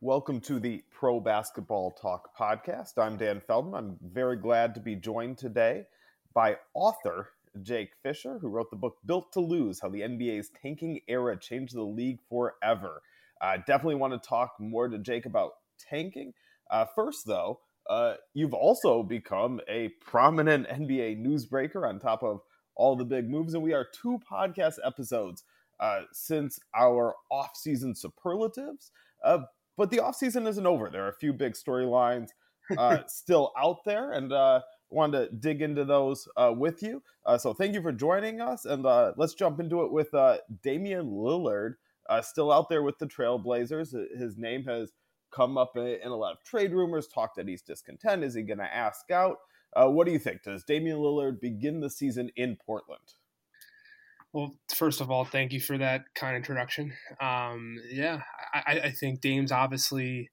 Welcome to the Pro Basketball Talk podcast. I'm Dan Feldman. I'm very glad to be joined today by author Jake Fisher, who wrote the book Built to Lose, How the NBA's Tanking Era Changed the League Forever. Definitely want to talk more to Jake about tanking. First, though, you've also become a prominent NBA newsbreaker on top of all the big moves, and we are two podcast episodes since our off-season superlatives. But the offseason isn't over. There are a few big storylines still out there, and wanted to dig into those with you. So thank you for joining us, and let's jump into it with Damian Lillard, still out there with the Trailblazers. His name has come up in a lot of trade rumors, talk that he's discontent. Is he going to ask out? What do you think? Does Damian Lillard begin the season in Portland? Well, first of all, thank you for that kind introduction. I think Dame's obviously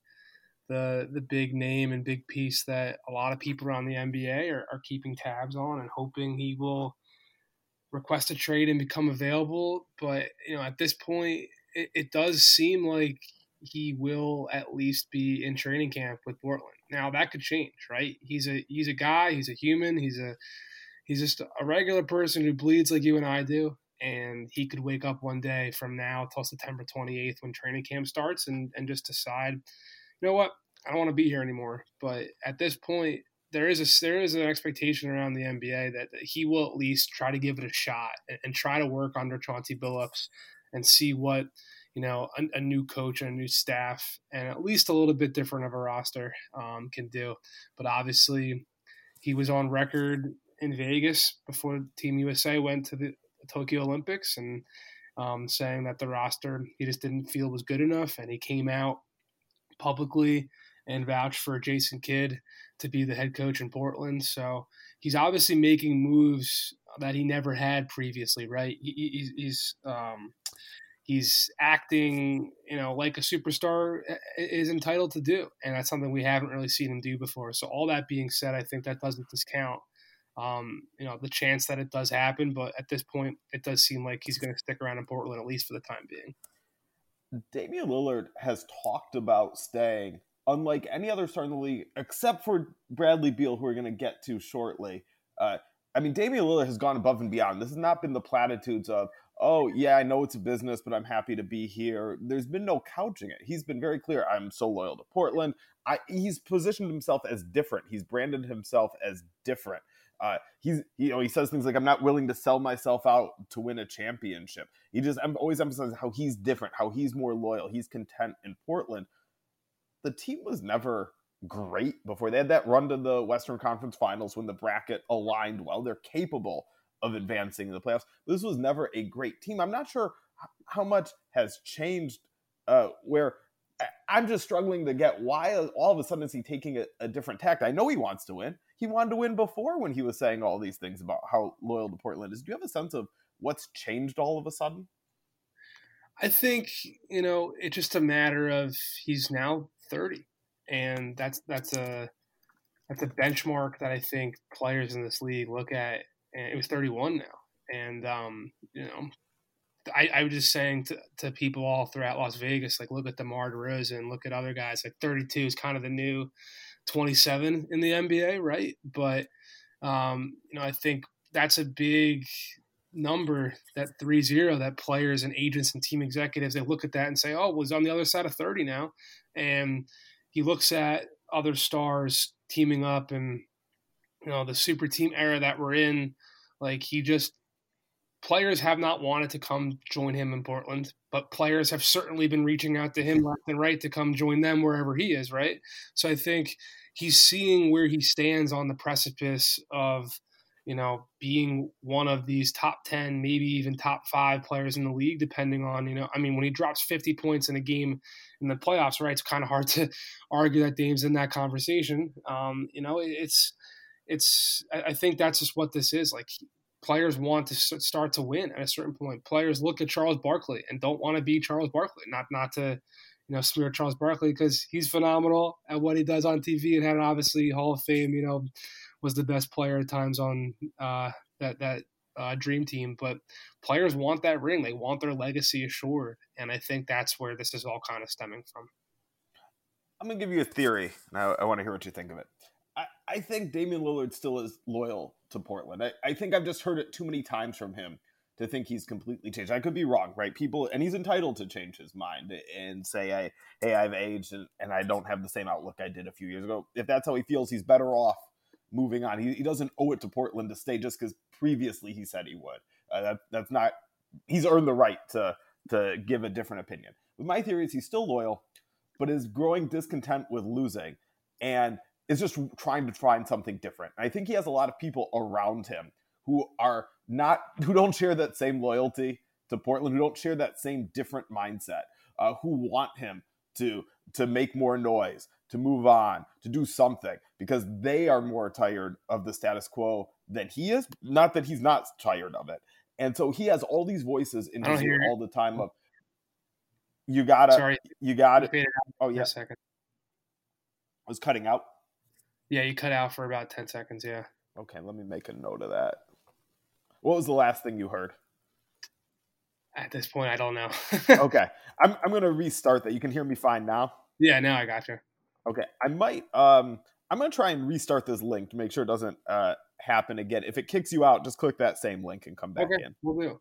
the big name and big piece that a lot of people around the NBA are keeping tabs on and hoping he will request a trade and become available. But, you know, at this point, it does seem like he will at least be in training camp with Portland. Now, that could change, right? He's a guy, he's a human, he's just a regular person who bleeds like you and I do. And he could wake up one day from now till September 28th when training camp starts and just decide, you know what, I don't want to be here anymore. But at this point, there is an expectation around the NBA that he will at least try to give it a shot and try to work under Chauncey Billups and see what, you know, a new coach and a new staff and at least a little bit different of a roster can do. But obviously he was on record in Vegas before Team USA went to the Tokyo Olympics and saying that the roster he just didn't feel was good enough. And he came out publicly and vouched for Jason Kidd to be the head coach in Portland. So he's obviously making moves that he never had previously, right? He's acting, you know, like a superstar is entitled to do. And that's something we haven't really seen him do before. So all that being said, I think that doesn't discount the chance that it does happen, but at this point, it does seem like he's going to stick around in Portland, at least for the time being. Damian Lillard has talked about staying, unlike any other star in the league, except for Bradley Beal, who we're going to get to shortly. Damian Lillard has gone above and beyond. This has not been the platitudes of, oh, yeah, I know it's a business, but I'm happy to be here. There's been no couching it. He's been very clear, I'm so loyal to Portland. He's positioned himself as different. He's branded himself as different. He says things like, I'm not willing to sell myself out to win a championship. I'm always emphasizing how he's different, how he's more loyal. He's content in Portland. The team was never great before. They had that run to the Western Conference Finals when the bracket aligned well. They're capable of advancing in the playoffs. This was never a great team. I'm not sure how much has changed where I'm just struggling to get why all of a sudden is he taking a different tact. I know he wants to win. He wanted to win before when he was saying all these things about how loyal to Portland is. Do you have a sense of what's changed all of a sudden? I think, you know, it's just a matter of he's now 30, and that's a benchmark that I think players in this league look at. And it was 31 now, and I was just saying to people all throughout Las Vegas, like, look at DeMar DeRozan, look at other guys. Like 32 is kind of the new 27 in the NBA, right? But I think that's a big number, that 3-0, that players and agents and team executives, they look at that and say, oh, well, he's on the other side of 30 now. And he looks at other stars teaming up and, you know, the super team era that we're in, like he just – players have not wanted to come join him in Portland, but players have certainly been reaching out to him left and right to come join them wherever he is, right? So I think he's seeing where he stands on the precipice of, you know, being one of these top 10, maybe even top 5 players in the league, depending on, you know, I mean, when he drops 50 points in a game in the playoffs, right, it's kind of hard to argue that Dame's in that conversation. You know, it's I think that's just what this is. Like, players want to start to win at a certain point. Players look at Charles Barkley and don't want to be Charles Barkley, not to, you know, smear Charles Barkley because he's phenomenal at what he does on TV and had an obviously Hall of Fame, you know, was the best player at times on that dream team. But players want that ring. They want their legacy assured. And I think that's where this is all kind of stemming from. I'm going to give you a theory, and I want to hear what you think of it. I think Damian Lillard still is loyal to Portland. I think I've just heard it too many times from him to think he's completely changed. I could be wrong, right? People, and he's entitled to change his mind and say, hey, I've aged and I don't have the same outlook I did a few years ago. If that's how he feels, he's better off moving on. He doesn't owe it to Portland to stay just because previously he said he would. That's not, he's earned the right to give a different opinion. But my theory is he's still loyal, but is growing discontent with losing and is just trying to find something different. And I think he has a lot of people around him who don't share that same loyalty to Portland, who don't share that same different mindset, who want him to make more noise, to move on, to do something, because they are more tired of the status quo than he is. Not that he's not tired of it. And so he has all these voices in his ear all the time of, you got it. Oh, yeah. I was cutting out. Yeah, you cut out for about 10 seconds, yeah. Okay, let me make a note of that. What was the last thing you heard? At this point, I don't know. Okay, I'm going to restart that. You can hear me fine now? Yeah, now I got you. Okay, I might I'm going to try and restart this link to make sure it doesn't happen again. If it kicks you out, just click that same link and come back in. Okay, we'll do.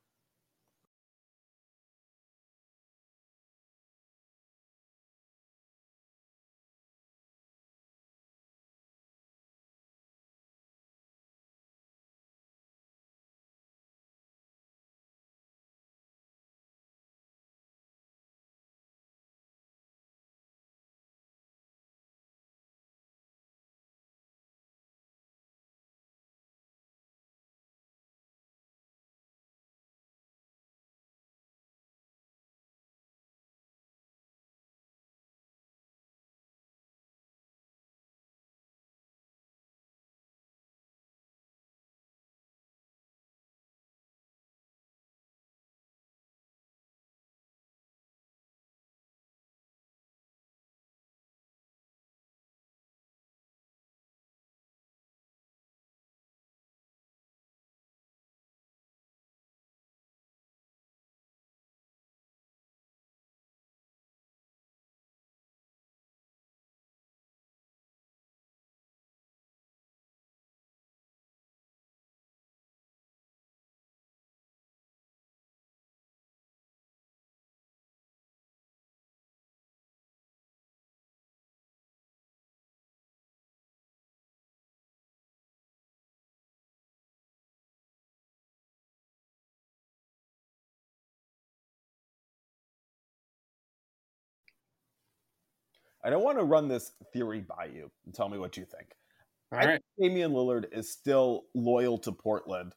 I don't want to run this theory by you and tell me what you think. All right. Damian Lillard is still loyal to Portland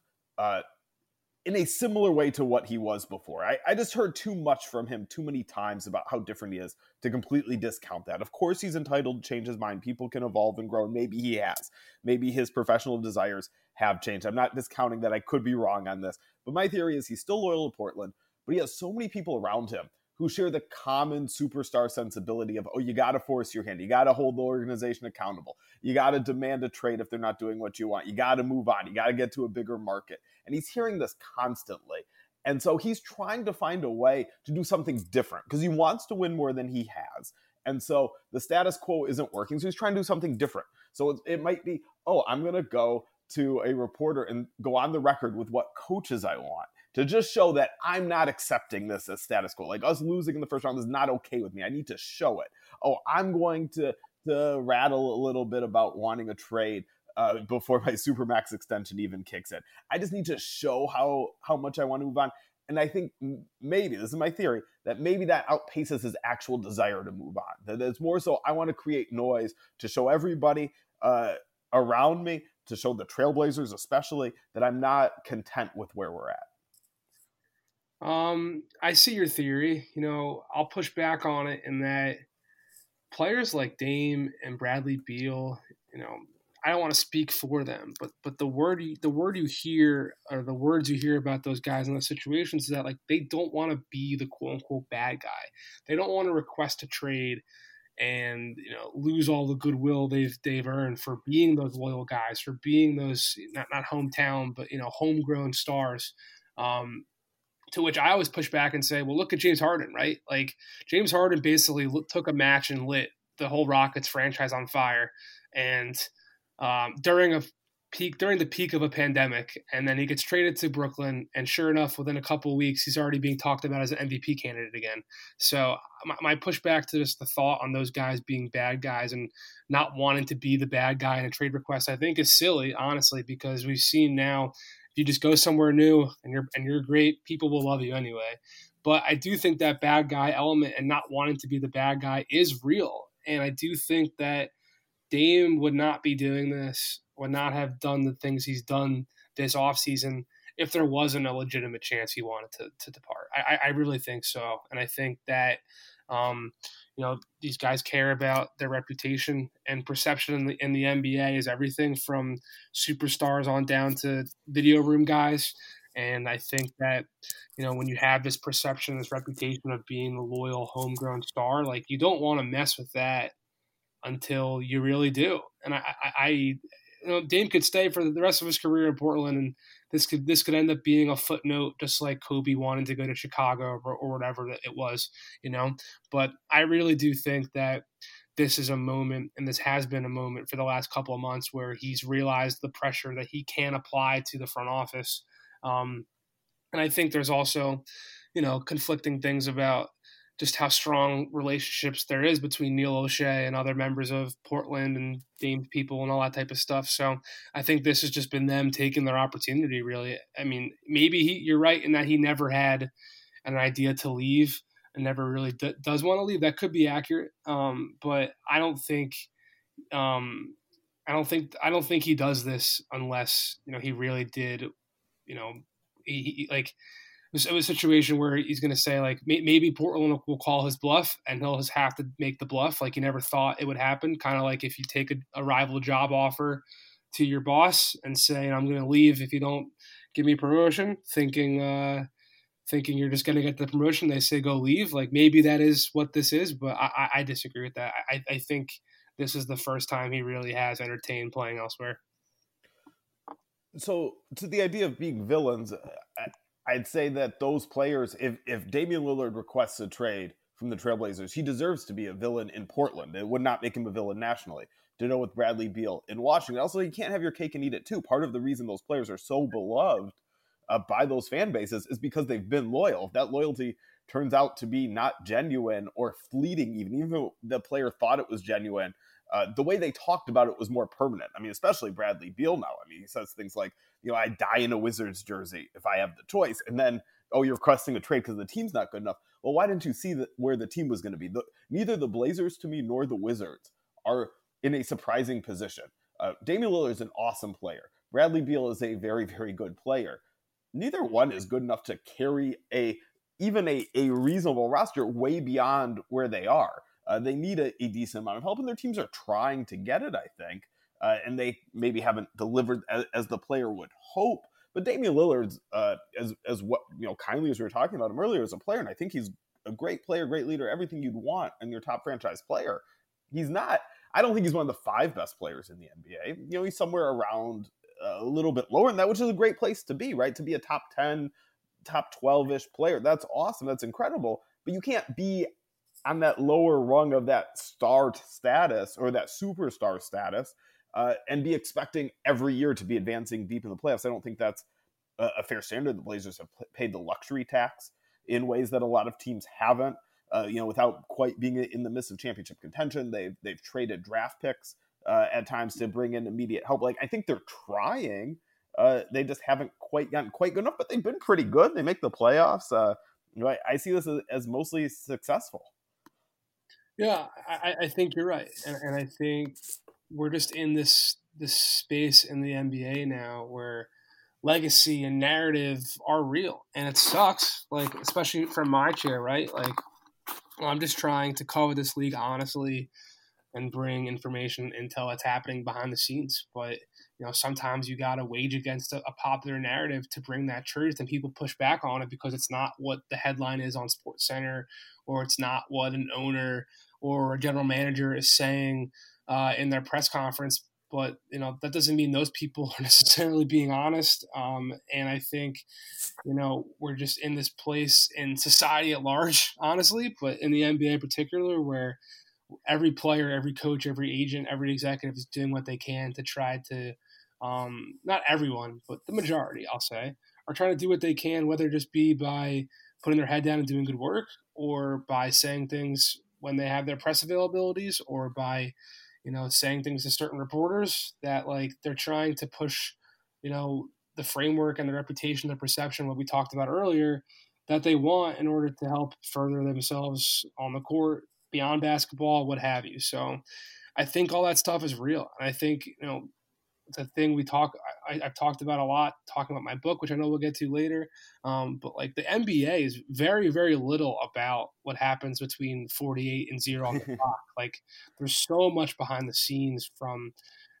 in a similar way to what he was before. I just heard too much from him too many times about how different he is to completely discount that. Of course, he's entitled to change his mind. People can evolve and grow, and maybe he has. Maybe his professional desires have changed. I'm not discounting that. I could be wrong on this. But my theory is he's still loyal to Portland, but he has so many people around him who share the common superstar sensibility of, oh, you got to force your hand. You got to hold the organization accountable. You got to demand a trade if they're not doing what you want. You got to move on. You got to get to a bigger market. And he's hearing this constantly. And so he's trying to find a way to do something different because he wants to win more than he has. And so the status quo isn't working. So he's trying to do something different. So it might be, oh, I'm going to go to a reporter and go on the record with what coaches I want, to just show that I'm not accepting this as status quo. Like, us losing in the first round is not okay with me. I need to show it. Oh, I'm going to rattle a little bit about wanting a trade before my Supermax extension even kicks in. I just need to show how much I want to move on. And I think maybe, this is my theory, that maybe that outpaces his actual desire to move on. That it's more so, I want to create noise to show everybody around me, to show the Trailblazers especially, that I'm not content with where we're at. I see your theory. You know, I'll push back on it in that players like Dame and Bradley Beal, you know, I don't want to speak for them, but the words you hear about those guys in those situations is that, like, they don't want to be the quote unquote bad guy. They don't want to request a trade and, you know, lose all the goodwill they've earned for being those loyal guys, for being those not hometown, but, you know, homegrown stars. To which I always push back and say, well, look at James Harden, right? Like, James Harden basically took a match and lit the whole Rockets franchise on fire, and during the peak of a pandemic, and then he gets traded to Brooklyn, and sure enough, within a couple of weeks, he's already being talked about as an MVP candidate again. So my pushback to just the thought on those guys being bad guys and not wanting to be the bad guy in a trade request, I think, is silly, honestly, because we've seen now, if you just go somewhere new and you're great, people will love you anyway. But I do think that bad guy element and not wanting to be the bad guy is real. And I do think that Dame would not be doing this, would not have done the things he's done this offseason if there wasn't a legitimate chance he wanted to depart. I really think so. And I think that you know, these guys care about their reputation, and perception in the NBA is everything from superstars on down to video room guys. And I think that, you know, when you have this perception, this reputation of being the loyal homegrown star, like, you don't want to mess with that until you really do. And I you know, Dame could stay for the rest of his career in Portland, and this could end up being a footnote, just like Kobe wanting to go to Chicago or whatever it was, you know. But I really do think that this is a moment, and this has been a moment for the last couple of months, where he's realized the pressure that he can apply to the front office. And I think there's also, you know, conflicting things about just how strong relationships there is between Neil O'Shea and other members of Portland and Dame people and all that type of stuff. So I think this has just been them taking their opportunity, really. I mean, maybe you're right in that he never had an idea to leave and never really does want to leave. That could be accurate. But I don't think he does this unless, you know, he really did, you know, it was a situation where he's going to say, like, maybe Portland will call his bluff, and he'll just have to make the bluff. Like, you never thought it would happen. Kind of like if you take a rival job offer to your boss and say, I'm going to leave if you don't give me promotion, thinking you're just going to get the promotion. They say, go leave. Like, maybe that is what this is, but I disagree with that. I think this is the first time he really has entertained playing elsewhere. So to the idea of being villains, I'd say that those players, if Damian Lillard requests a trade from the Trailblazers, he deserves to be a villain in Portland. It would not make him a villain nationally. To know with Bradley Beal in Washington. Also, you can't have your cake and eat it too. Part of the reason those players are so beloved by those fan bases is because they've been loyal. If that loyalty turns out to be not genuine or fleeting, even though the player thought it was genuine, the way they talked about it was more permanent. I mean, especially Bradley Beal now. I mean, he says things like, you know, I die in a Wizards jersey if I have the choice. And then, oh, you're requesting a trade because the team's not good enough. Well, why didn't you see where the team was going to be? Neither the Blazers to me nor the Wizards are in a surprising position. Damian Lillard is an awesome player. Bradley Beal is a very, very good player. Neither one is good enough to carry even a reasonable roster way beyond where they are. They need a decent amount of help, and their teams are trying to get it, I think. And they maybe haven't delivered as the player would hope. But Damian Lillard, as what, you know, kindly as we were talking about him earlier, as a player, and I think he's a great player, great leader, everything you'd want in your top franchise player. He's not. I don't think he's one of the 5 best players in the NBA. You know, he's somewhere around a little bit lower than that, which is a great place to be, right? To be a top 10, top 12-ish player. That's awesome. That's incredible. But you can't be on that lower rung of that star status or that superstar status and be expecting every year to be advancing deep in the playoffs. I don't think that's a fair standard. The Blazers have paid the luxury tax in ways that a lot of teams haven't, without quite being in the midst of championship contention. They've traded draft picks at times to bring in immediate help. Like, I think they're trying. They just haven't quite gotten quite good enough, but they've been pretty good. They make the playoffs. I see this as mostly successful. Yeah, I think you're right. And I think we're just in this space in the NBA now where legacy and narrative are real. And it sucks, like, especially from my chair, right? Like, I'm just trying to cover this league honestly and bring information until it's happening behind the scenes. But, sometimes you got to wage against a popular narrative to bring that truth, and people push back on it because it's not what the headline is on SportsCenter, or it's not what an owner or a general manager is saying in their press conference. But, that doesn't mean those people are necessarily being honest. And I think, we're just in this place in society at large, honestly, but in the NBA in particular, where every player, every coach, every agent, every executive is doing what they can to try to, not everyone, but the majority, I'll say, are trying to do what they can, whether it just be by putting their head down and doing good work, or by saying things when they have their press availabilities, or by, saying things to certain reporters that, like, they're trying to push, the framework and the reputation, the perception, what we talked about earlier, that they want in order to help further themselves on the court, beyond basketball, what have you. So I think all that stuff is real. And I think, it's a thing I've talked about a lot, talking about my book, which I know we'll get to later. But like, the NBA is very, very little about what happens between 48 and zero on the clock. Like, there's so much behind the scenes, from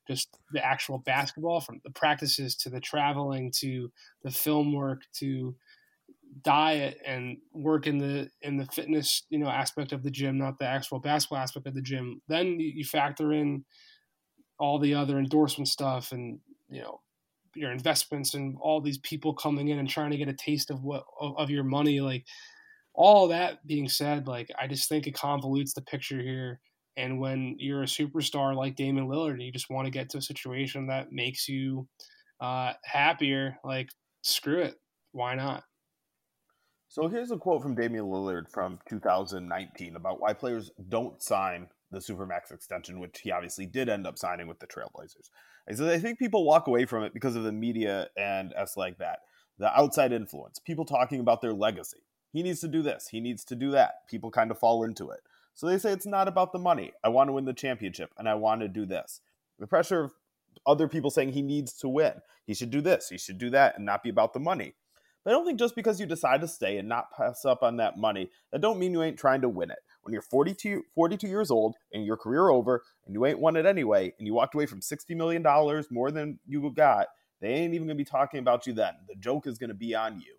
just the actual basketball, from the practices to the traveling, to the film work, to diet and work in the fitness, aspect of the gym, not the actual basketball aspect of the gym. Then you factor in all the other endorsement stuff and, your investments and all these people coming in and trying to get a taste of of your money. Like, all that being said, like, I just think it convolutes the picture here. And when you're a superstar like Damian Lillard, you just want to get to a situation that makes you happier. Like, screw it. Why not? So here's a quote from Damian Lillard from 2019 about why players don't sign the Supermax extension, which he obviously did end up signing with the Trailblazers. He says, I think people walk away from it because of the media and us like that, the outside influence, people talking about their legacy. He needs to do this. He needs to do that. People kind of fall into it. So they say it's not about the money. I want to win the championship, and I want to do this. The pressure of other people saying he needs to win. He should do this. He should do that, and not be about the money. But I don't think just because you decide to stay and not pass up on that money, that don't mean you ain't trying to win it. When you're 42 years old and your career over and you ain't won it anyway, and you walked away from $60 million more than you got, they ain't even going to be talking about you then. The joke is going to be on you.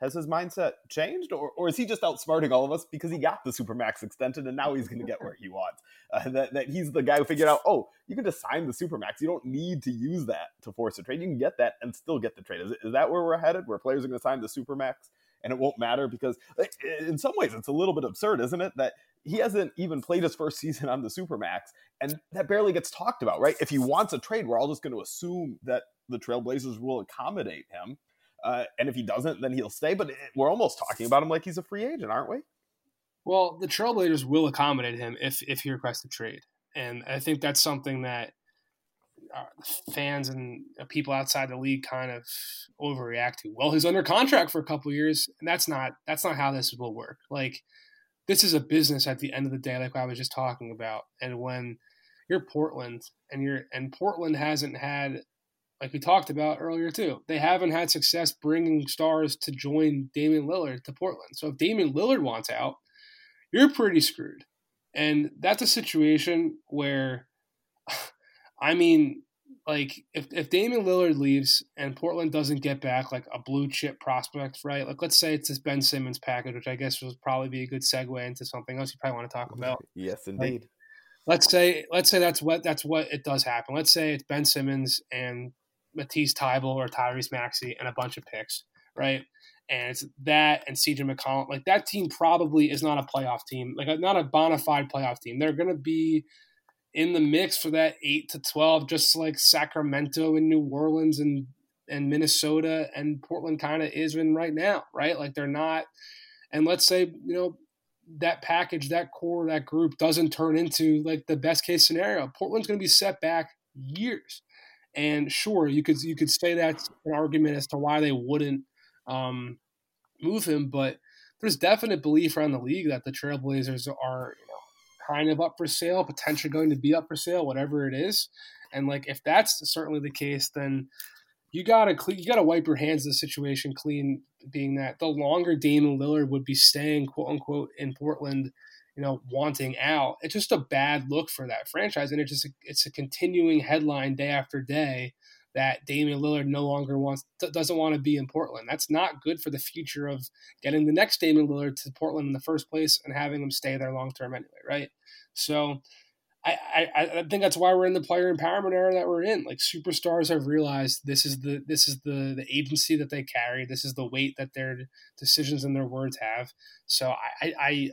Has his mindset changed, or is he just outsmarting all of us because he got the Supermax extension and now he's going to get where he wants? That he's the guy who figured out, oh, you can just sign the Supermax. You don't need to use that to force a trade. You can get that and still get the trade. Is that where we're headed, where players are going to sign the Supermax and it won't matter? Because in some ways it's a little bit absurd, isn't it, that he hasn't even played his first season on the Supermax, and that barely gets talked about, right? If he wants a trade, we're all just going to assume that the Trailblazers will accommodate him. And if he doesn't, then he'll stay. But we're almost talking about him like he's a free agent, aren't we? Well, the Trailblazers will accommodate him if he requests a trade. And I think that's something that fans and people outside the league kind of overreact to. Well, he's under contract for a couple of years, and that's not how this will work. Like, this is a business at the end of the day, like I was just talking about. And when you're Portland, and Portland hasn't had – like we talked about earlier too, they haven't had success bringing stars to join Damian Lillard to Portland. So if Damian Lillard wants out, you're pretty screwed. And that's a situation where, I mean, like, if Damian Lillard leaves and Portland doesn't get back like a blue chip prospect, right? Like, let's say it's this Ben Simmons package, which I guess will probably be a good segue into something else you probably want to talk about. Yes, indeed. Like, let's say that's what it does happen. Let's say it's Ben Simmons and Matisse Thybulle or Tyrese Maxey and a bunch of picks, right? And it's that and CJ McCollum. Like, that team probably is not a playoff team, like not a bona fide playoff team. They're going to be in the mix for that 8 to 12, just like Sacramento and New Orleans and Minnesota and Portland kind of is in right now, right? Like they're not. And let's say, you know, that package, that core, that group doesn't turn into like the best case scenario. Portland's going to be set back years. And sure, you could say that's an argument as to why they wouldn't move him, but there's definite belief around the league that the Trailblazers are, you know, kind of up for sale, potentially going to be up for sale, whatever it is. And like, if that's certainly the case, then you gotta wipe your hands of the situation clean. Being that the longer Damian Lillard would be staying, quote unquote, in Portland, you know, wanting out, it's just a bad look for that franchise. And it's a continuing headline day after day that Damian Lillard no longer doesn't want to be in Portland. That's not good for the future of getting the next Damian Lillard to Portland in the first place and having him stay there long term anyway, right? So I think that's why we're in the player empowerment era that we're in. Like, superstars have realized this is the agency that they carry. This is the weight that their decisions and their words have. So I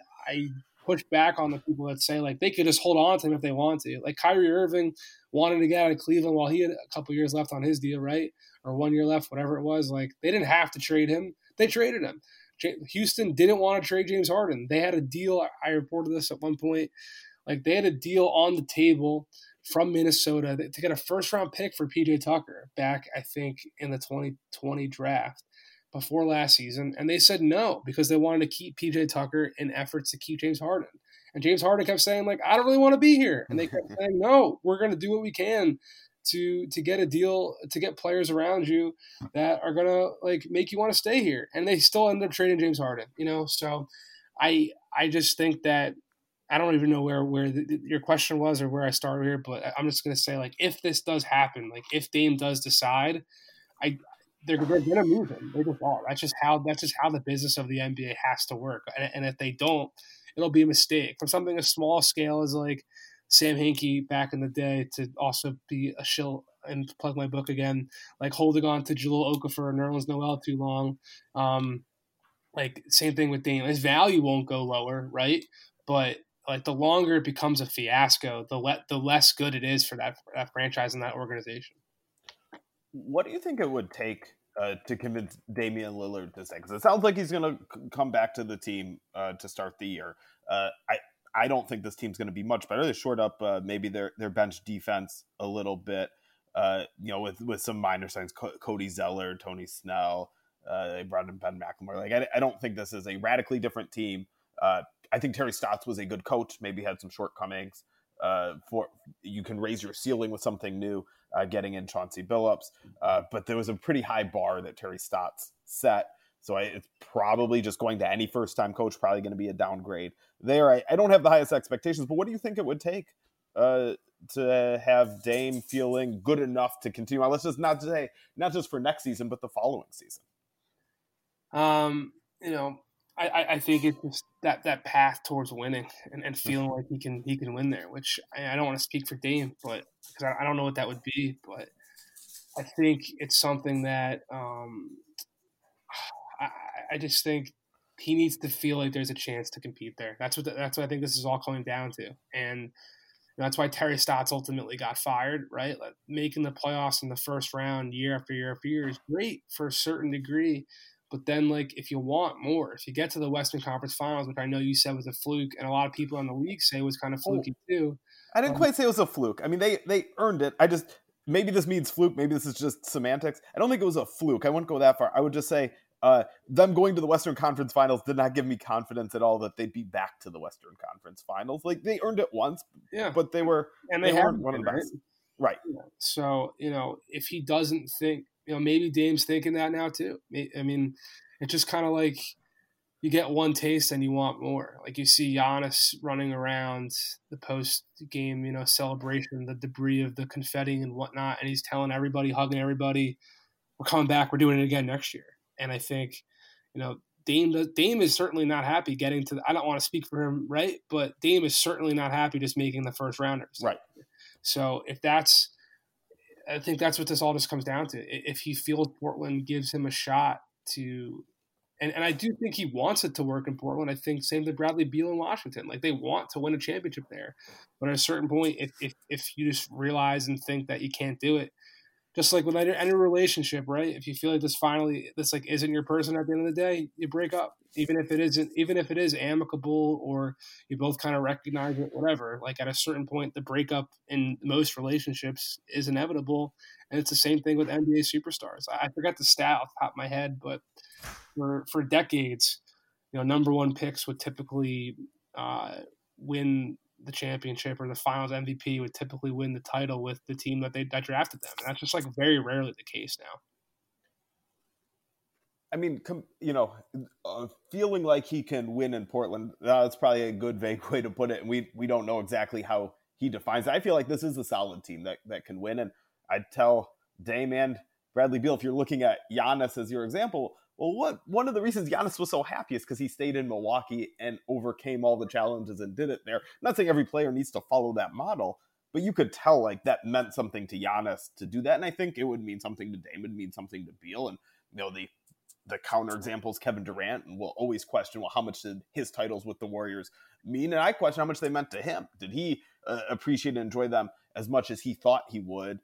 push back on the people that say like they could just hold on to him if they want to. Like Kyrie Irving wanted to get out of Cleveland while he had a couple years left on his deal, right? Or 1 year left, whatever it was. Like, they didn't have to trade him. They traded him. Houston didn't want to trade James Harden. They had a deal. I reported this at one point. Like, they had a deal on the table from Minnesota to get a first-round pick for PJ Tucker back, I think, in the 2020 draft before last season. And they said no because they wanted to keep PJ Tucker in efforts to keep James Harden. And James Harden kept saying, like, I don't really want to be here. And they kept saying, no, we're going to do what we can to get a deal, to get players around you that are going to, like, make you want to stay here. And they still ended up trading James Harden, you know. So I just think that I don't even know where your question was or where I started here, but I'm just going to say, like, if this does happen, like, if Dame does decide, they're going to move him. They just are. That's just how the business of the NBA has to work. And if they don't, it'll be a mistake. From something as small scale as like Sam Hinkie back in the day to also be a shill, and plug my book again, like holding on to Jahlil Okafor and Nerlens Noel too long. Like, same thing with Dame. His value won't go lower, right? But like, the longer it becomes a fiasco, the less good it is for that franchise and that organization. What do you think it would take to convince Damian Lillard to stay? Because it sounds like he's going to come back to the team to start the year. I don't think this team's going to be much better. They shored up maybe their bench defense a little bit, you know, with some minor signs, Cody Zeller, Tony Snell, they brought in Ben McLemore. Like, I don't think this is a radically different team. I think Terry Stotts was a good coach, maybe had some shortcomings. You can raise your ceiling with something new, getting in Chauncey Billups. But there was a pretty high bar that Terry Stotts set. So it's probably just going to any first-time coach, probably going to be a downgrade there. I don't have the highest expectations, but what do you think it would take to have Dame feeling good enough to continue? Let's just not say, not just for next season, but the following season. You know, I think it's just that path towards winning and feeling like he can win there, which I don't want to speak for Dame, but because I don't know what that would be, but I think it's something that I just think he needs to feel like there's a chance to compete there. That's what I think this is all coming down to, and that's why Terry Stotts ultimately got fired, right? Like, making the playoffs in the first round year after year after year is great for a certain degree. But then, like, if you want more, if you get to the Western Conference Finals, which I know you said was a fluke, and a lot of people in the league say was kind of fluky too. I didn't quite say it was a fluke. I mean, they earned it. I just, maybe this means fluke. Maybe this is just semantics. I don't think it was a fluke. I wouldn't go that far. I would just say them going to the Western Conference Finals did not give me confidence at all that they'd be back to the Western Conference Finals. Like, they earned it once, yeah, but they weren't one of the best. Right. Yeah. So, you know, if he doesn't think, you know, maybe Dame's thinking that now too. I mean, it's just kind of like you get one taste and you want more. Like, you see Giannis running around the post-game, you know, celebration, the debris of the confetti and whatnot, and he's telling everybody, hugging everybody, we're coming back, we're doing it again next year. And I think, you know, Dame is certainly not happy getting to – I don't want to speak for him, right? But Dame is certainly not happy just making the first rounders. Right. So if that's – I think that's what this all just comes down to. If he feels Portland gives him a shot to And I do think he wants it to work in Portland. I think same with Bradley Beal in Washington. Like, they want to win a championship there. But at a certain point, if you just realize and think that you can't do it, just like with any relationship, right? If you feel like this isn't your person at the end of the day, you break up. Even if it is amicable or you both kind of recognize it, whatever. Like, at a certain point, the breakup in most relationships is inevitable. And it's the same thing with NBA superstars. I forgot the stat off the top of my head, but for decades, number one picks would typically win the championship, or the finals MVP would typically win the title with the team that drafted them. And that's just very rarely the case now. I mean, feeling like he can win in Portland, that's probably a good vague way to put it. And we don't know exactly how he defines it. I feel like this is a solid team that can win. And I'd tell Dame and Bradley Beal, if you're looking at Giannis as your example, well, one of the reasons Giannis was so happy is because he stayed in Milwaukee and overcame all the challenges and did it there. I'm not saying every player needs to follow that model, but you could tell that meant something to Giannis to do that. And I think it would mean something to Dame, would mean something to Beal. And the counterexamples, Kevin Durant, and we'll always question, well, how much did his titles with the Warriors mean? And I question how much they meant to him. Did he appreciate and enjoy them as much as he thought he would?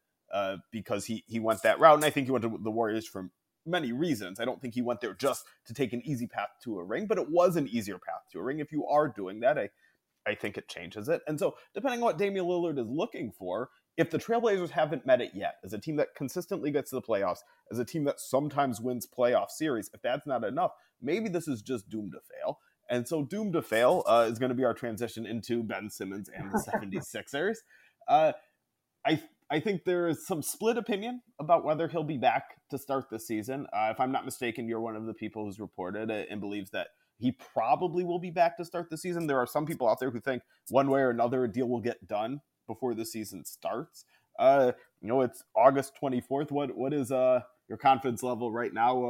Because he went that route. And I think he went to the Warriors from many reasons. I don't think he went there just to take an easy path to a ring, but it was an easier path to a ring. If you are doing that, I think it changes it. And so depending on what Damian Lillard is looking for, if the Trailblazers haven't met it yet, as a team that consistently gets to the playoffs, as a team that sometimes wins playoff series, if that's not enough, maybe this is just doomed to fail. And so doomed to fail is going to be our transition into Ben Simmons and the 76ers. I think there is some split opinion about whether he'll be back to start the season. If I'm not mistaken, you're one of the people who's reported it and believes that he probably will be back to start the season. There are some people out there who think one way or another a deal will get done before the season starts. It's August 24th. What is your confidence level right now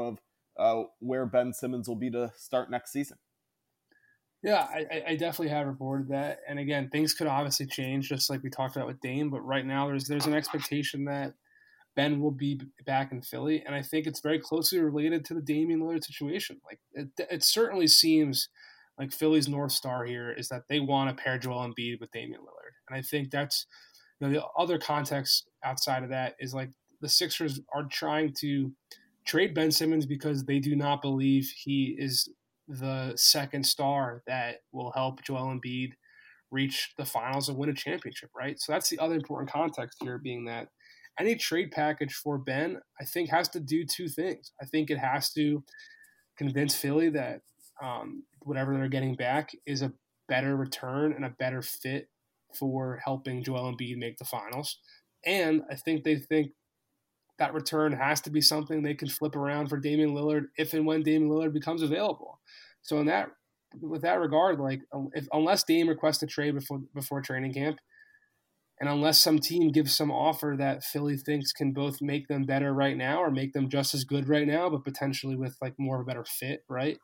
of where Ben Simmons will be to start next season? Yeah, I definitely have reported that. And again, things could obviously change, just like we talked about with Dame. But right now, there's an expectation that Ben will be back in Philly. And I think it's very closely related to the Damian Lillard situation. It certainly seems like Philly's North Star here is that they want to pair Joel Embiid with Damian Lillard. And I think that's the other context outside of that is the Sixers are trying to trade Ben Simmons because they do not believe he is the second star that will help Joel Embiid reach the finals and win a championship, right? So that's the other important context here, being that any trade package for Ben, I think, has to do two things. I think it has to convince Philly that whatever they're getting back is a better return and a better fit for helping Joel Embiid make the finals. And I think they think that return has to be something they can flip around for Damian Lillard if and when Damian Lillard becomes available. So with that regard, unless Dame requests a trade before training camp, and unless some team gives some offer that Philly thinks can both make them better right now or make them just as good right now, but potentially with more of a better fit, right?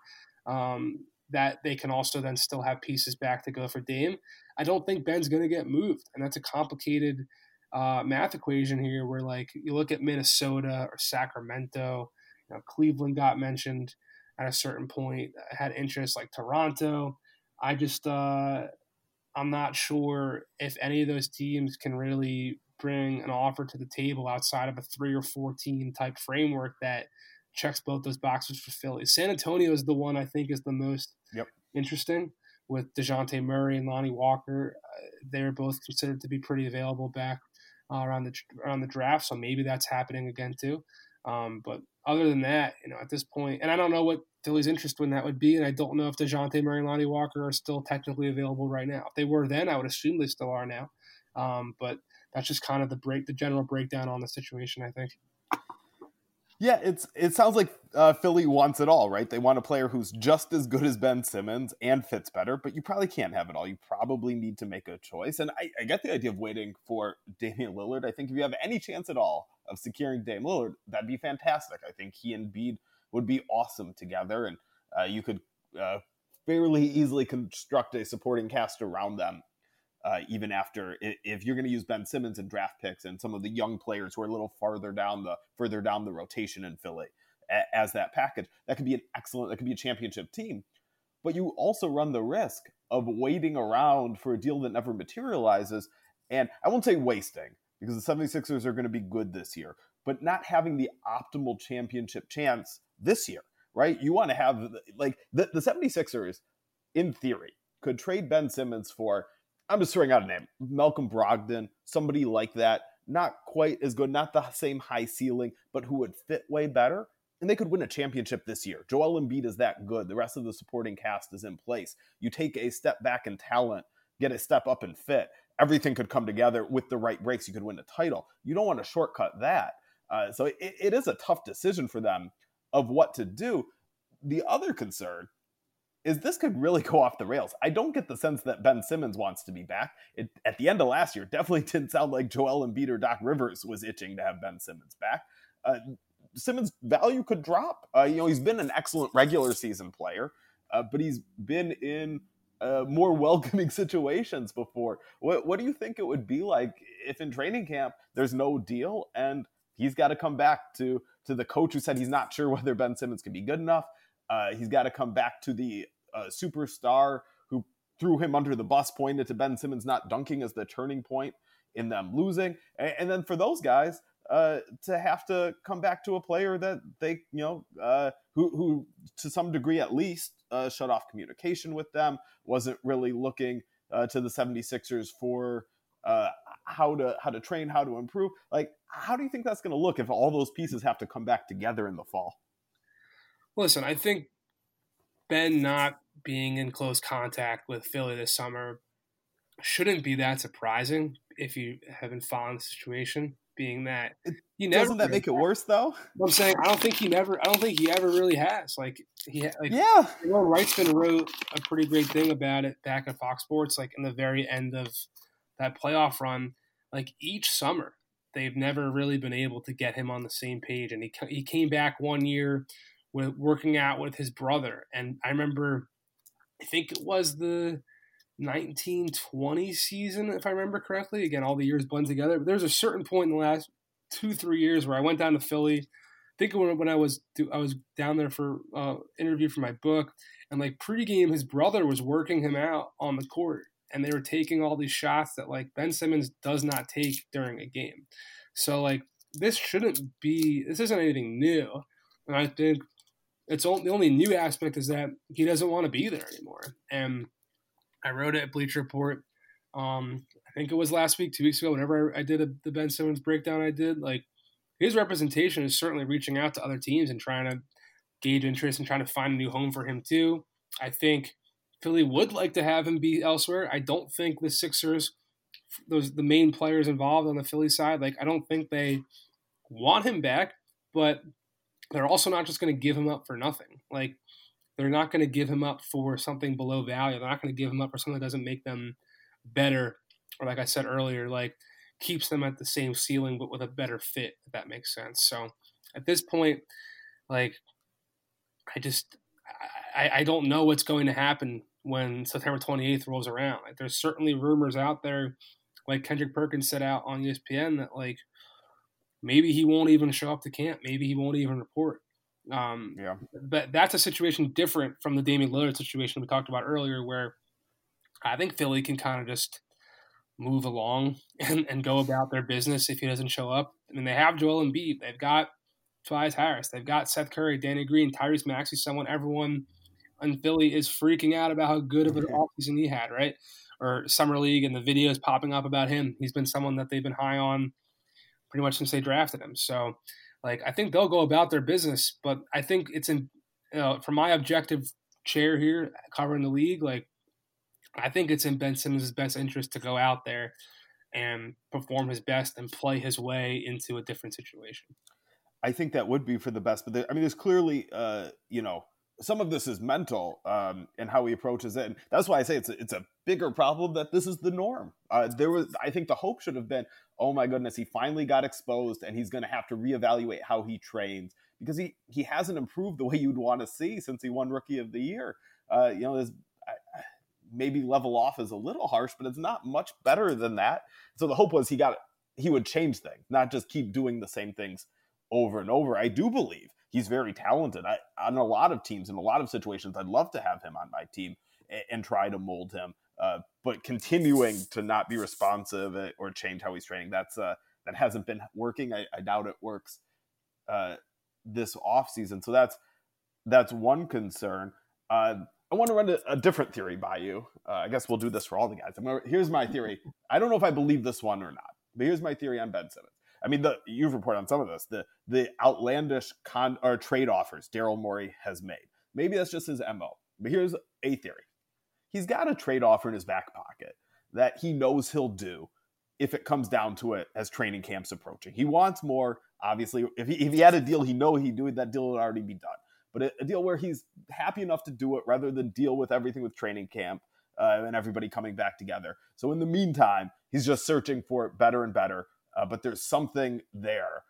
That they can also then still have pieces back to go for Dame. I don't think Ben's going to get moved, and that's a complicated math equation here where you look at Minnesota or Sacramento, Cleveland got mentioned at a certain point, had interest Toronto. I'm not sure if any of those teams can really bring an offer to the table outside of a 3 or 4 team type framework that checks both those boxes for Philly. San Antonio is the one I think is the most interesting, with DeJounte Murray and Lonnie Walker. They're both considered to be pretty available back around the draft, so maybe that's happening again too. But other than that, at this point, and I don't know what Philly's interest in that would be, and I don't know if DeJounte Murray and Lonnie Walker are still technically available right now. If they were then, I would assume they still are now. But that's just kind of the general breakdown on the situation, I think. Yeah, it sounds like Philly wants it all, right? They want a player who's just as good as Ben Simmons and fits better, but you probably can't have it all. You probably need to make a choice. And I get the idea of waiting for Damian Lillard. I think if you have any chance at all of securing Dame Lillard, that'd be fantastic. I think he and Bede would be awesome together, and you could fairly easily construct a supporting cast around them. Even after, if you're going to use Ben Simmons and draft picks and some of the young players who are a little further down the rotation in Philly, as that package. That could be an excellent, that could be a championship team. But you also run the risk of waiting around for a deal that never materializes. And I won't say wasting, because the 76ers are going to be good this year, but not having the optimal championship chance this year, right? You want to have, like, the 76ers, in theory, could trade Ben Simmons for, I'm just throwing out a name, Malcolm Brogdon, somebody like that, not quite as good, not the same high ceiling, but who would fit way better. And they could win a championship this year. Joel Embiid is that good. The rest of the supporting cast is in place. You take a step back in talent, get a step up in fit. Everything could come together with the right breaks. You could win a title. You don't want to shortcut that. So it is a tough decision for them of what to do. The other concern is this could really go off the rails. I don't get the sense that Ben Simmons wants to be back. It, at the end of last year, definitely didn't sound like Joel Embiid or Doc Rivers was itching to have Ben Simmons back. Simmons' value could drop. He's been an excellent regular season player, but he's been in more welcoming situations before. What do you think it would be like if in training camp there's no deal and he's got to come back to the coach who said he's not sure whether Ben Simmons can be good enough? He's got to come back to the superstar who threw him under the bus, pointed to Ben Simmons not dunking as the turning point in them losing. And then for those guys to have to come back to a player that they, who to some degree at least shut off communication with them, wasn't really looking to the 76ers for how to train, how to improve. Like, how do you think that's going to look if all those pieces have to come back together in the fall? Listen, I think Ben not being in close contact with Philly this summer shouldn't be that surprising if you have been following the situation, being that he never doesn't that make it worse though? I'm saying I don't think he ever really has. Ron Wrightsman wrote a pretty great thing about it back at Fox Sports, like in the very end of that playoff run, like each summer they've never really been able to get him on the same page. And he came back one year with working out with his brother. And I remember, I think it was the 1920 season, if I remember correctly. Again, all the years blend together. But there's a certain point in the last 2-3 years where I went down to Philly. I think when I was down there for interview for my book, and like pregame, his brother was working him out on the court. And they were taking all these shots that like Ben Simmons does not take during a game. So like this isn't anything new. And I think the only new aspect is that he doesn't want to be there anymore. And I wrote it at Bleacher Report. I think it was last week, 2 weeks ago, whenever I did the Ben Simmons breakdown I did, like his representation is certainly reaching out to other teams and trying to gauge interest and trying to find a new home for him too. I think Philly would like to have him be elsewhere. I don't think the Sixers, the main players involved on the Philly side, like I don't think they want him back, but they're also not just going to give him up for nothing. Like they're not going to give him up for something below value. They're not going to give him up for something that doesn't make them better, or like I said earlier, like keeps them at the same ceiling but with a better fit, if that makes sense. So at this point, like I don't know what's going to happen when September 28th rolls around. Like there's certainly rumors out there, like Kendrick Perkins said out on ESPN, that like maybe he won't even show up to camp. Maybe he won't even report. But that's a situation different from the Damian Lillard situation we talked about earlier, where I think Philly can kind of just move along and go about their business if he doesn't show up. I mean, they have Joel Embiid. They've got Tobias Harris. They've got Seth Curry, Danny Green, Tyrese Maxey, everyone in Philly is freaking out about how good of an offseason he had, right? Or Summer League and the videos popping up about him. He's been someone that they've been high on pretty much since they drafted him. So, like, I think they'll go about their business, but I think it's from my objective chair here covering the league, like, I think it's in Ben Simmons' best interest to go out there and perform his best and play his way into a different situation. I think that would be for the best, but there's clearly, some of this is mental and how he approaches it. And that's why I say it's a bigger problem that this is the norm. I think the hope should have been, oh my goodness, he finally got exposed and he's going to have to reevaluate how he trains, because he hasn't improved the way you'd want to see since he won Rookie of the Year. Maybe level off is a little harsh, but it's not much better than that. So the hope was he would change things, not just keep doing the same things over and over. I do believe he's very talented. On a lot of teams, in a lot of situations, I'd love to have him on my team and try to mold him. But continuing to not be responsive or change how he's training, that hasn't been working. I doubt it works this offseason. So that's one concern. I want to run a different theory by you. I guess we'll do this for all the guys. Here's my theory. I don't know if I believe this one or not, but here's my theory on Ben Simmons. I mean, you've reported on some of this, the outlandish or trade offers Daryl Morey has made. Maybe that's just his MO, but here's a theory. He's got a trade offer in his back pocket that he knows he'll do if it comes down to it as training camp's approaching. He wants more, obviously. If he had a deal he'd do it, that deal would already be done. But a deal where he's happy enough to do it rather than deal with everything with training camp and everybody coming back together. So in the meantime, he's just searching for it better and better. But there's something there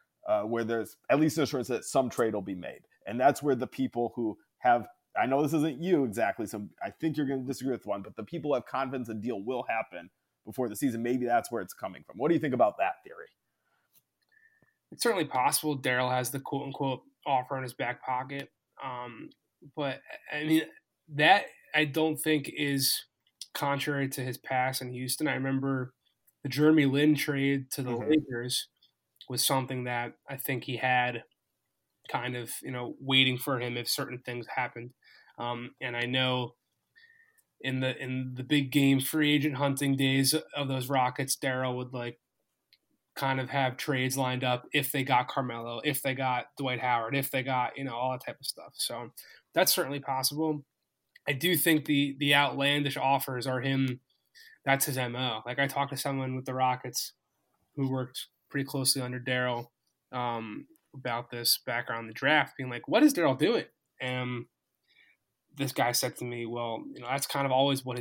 where there's at least assurance that some trade will be made. And that's where the people who have, I know this isn't you exactly, so I think you're going to disagree with one, but the people who have confidence a deal will happen before the season, maybe that's where it's coming from. What do you think about that theory? It's certainly possible Daryl has the quote-unquote offer in his back pocket. But, I mean, that I don't think is contrary to his past in Houston. I remember the Jeremy Lin trade to the Lakers was something that I think he had kind of, waiting for him if certain things happened. And I know in the big game free agent hunting days of those Rockets, Daryl would kind of have trades lined up if they got Carmelo, if they got Dwight Howard, if they got, all that type of stuff. So that's certainly possible. I do think the outlandish offers are him. That's his MO. I talked to someone with the Rockets who worked pretty closely under Daryl about this back around the draft, being like, what is Daryl doing? And this guy said to me, well, that's kind of always what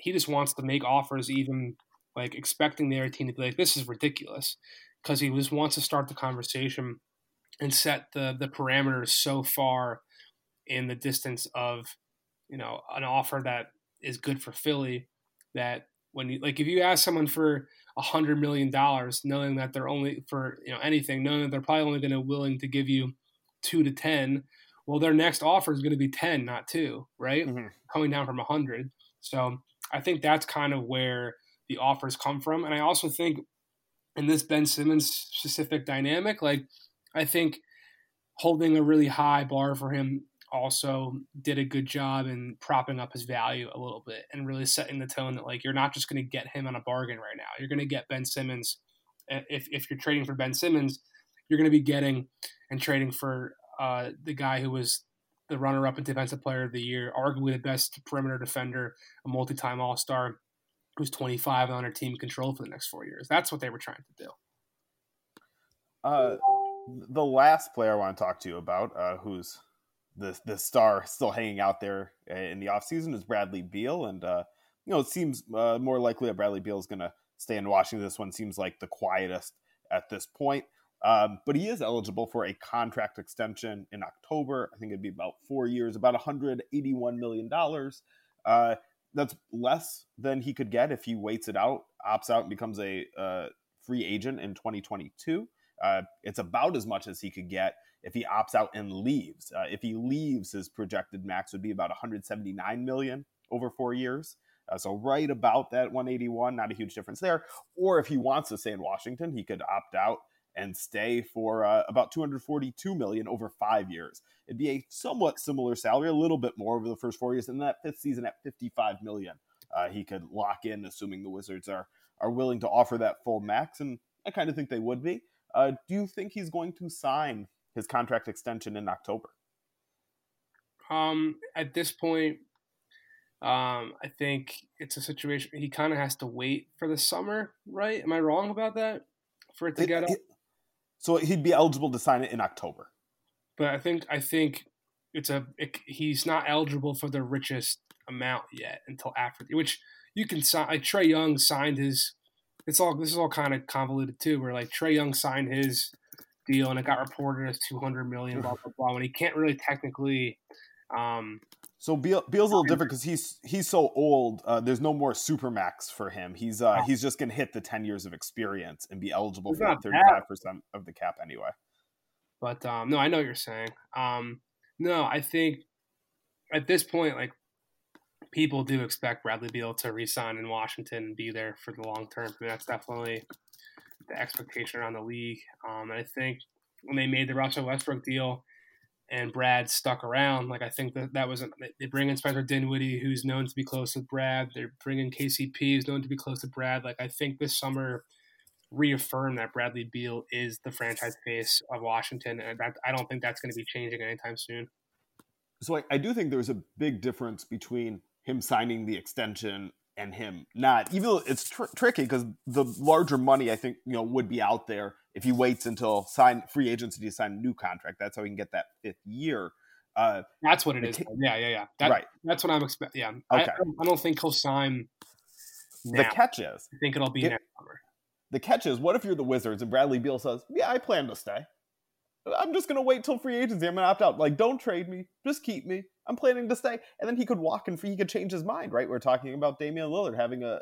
he just wants to make offers, even expecting the other team to be this is ridiculous, because he just wants to start the conversation and set the parameters so far in the distance of, an offer that is good for Philly, that when you, if you ask someone for $100 million, knowing that they're only for, anything, knowing that they're probably only going to willing to give you 2 to 10, well, their next offer is going to be 10, not 2, right? Mm-hmm. Coming down from 100. So I think that's kind of where the offers come from. And I also think in this Ben Simmons specific dynamic, I think holding a really high bar for him also did a good job in propping up his value a little bit and really setting the tone that you're not just going to get him on a bargain right now. You're going to get Ben Simmons. If you're trading for Ben Simmons, you're going to be getting and trading for the guy who was the runner-up and defensive player of the year, arguably the best perimeter defender, a multi-time all-star, who's 25 and on our team control for the next 4 years. That's what they were trying to do. The last player I want to talk to you about, who's the star still hanging out there in the offseason, is Bradley Beal. And, it seems more likely that Bradley Beal is going to stay in Washington. This one seems like the quietest at this point. But he is eligible for a contract extension in October. I think it'd be about 4 years, about $181 million. That's less than he could get if he waits it out, opts out, and becomes a free agent in 2022. It's about as much as he could get if he opts out and leaves. If he leaves, his projected max would be about $179 million over 4 years. So right about that 181, not a huge difference there. Or if he wants to stay in Washington, he could opt out and stay for about $242 million over 5 years. It'd be a somewhat similar salary, a little bit more over the first 4 years, and that fifth season at $55 million. He could lock in, assuming the Wizards are willing to offer that full max, and I kind of think they would be. Do you think he's going to sign his contract extension in October? At this point, I think it's a situation he kind of has to wait for the summer, right? Am I wrong about that? For it to get up? So he'd be eligible to sign it in October. But I think he's not eligible for the richest amount yet until after, which you can sign. Trae Young signed his. This is all kind of convoluted too. Where Trae Young signed his deal and it got reported as $200 million, blah blah blah. And he can't really technically. So Beal's a little different because he's so old. There's no more supermax for him. He's just going to hit the 10 years of experience and be eligible for 35% of the cap anyway. But no, I know what you're saying. No, I think at this point, like, people do expect Bradley Beal to re-sign in Washington and be there for the long term. I mean, that's definitely the expectation around the league. And I think when they made the Russell Westbrook deal and Brad stuck around, like, I think that was – they bring in Spencer Dinwiddie, who's known to be close to Brad. They're bringing KCP, who's known to be close to Brad. Like, I think this summer reaffirmed that Bradley Beal is the franchise face of Washington, and that, I don't think that's going to be changing anytime soon. So I do think there's a big difference between – him signing the extension and him not, even though it's tricky because the larger money, I think, you know, would be out there if he waits until free agency to sign a new contract. That's how he can get that fifth year. That's what it is. Yeah. Right. That's what I'm expecting. Yeah. Okay. I don't think he'll sign now. The catch is, I think it'll be next summer. The catch is, what if you're the Wizards and Bradley Beal says, yeah, I plan to stay. I'm just going to wait till free agency. I'm going to opt out. Like, don't trade me. Just keep me. I'm planning to stay. And then he could walk and he could change his mind, right? We're talking about Damian Lillard having a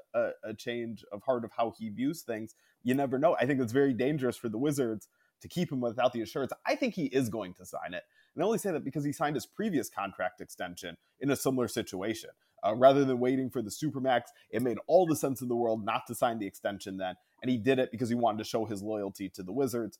change of heart of how he views things. You never know. I think it's very dangerous for the Wizards to keep him without the assurance. I think he is going to sign it. And I only say that because he signed his previous contract extension in a similar situation. Rather than waiting for the Supermax, it made all the sense in the world not to sign the extension then. And he did it because he wanted to show his loyalty to the Wizards.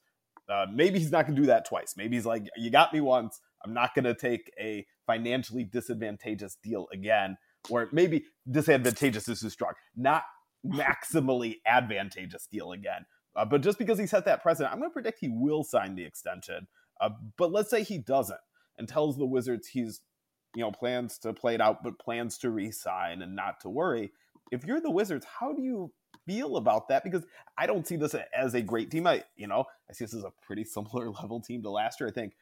Maybe he's not going to do that twice. Maybe he's like, you got me once. I'm not going to take a financially disadvantageous deal again, or maybe disadvantageous is too strong, not maximally advantageous deal again. But just because he set that precedent, I'm going to predict he will sign the extension. But let's say he doesn't and tells the Wizards he's, you know, plans to play it out, but plans to re-sign and not to worry. If you're the Wizards, how do you feel about that? Because I don't see this as a great team. I see this as a pretty similar level team to last year. I think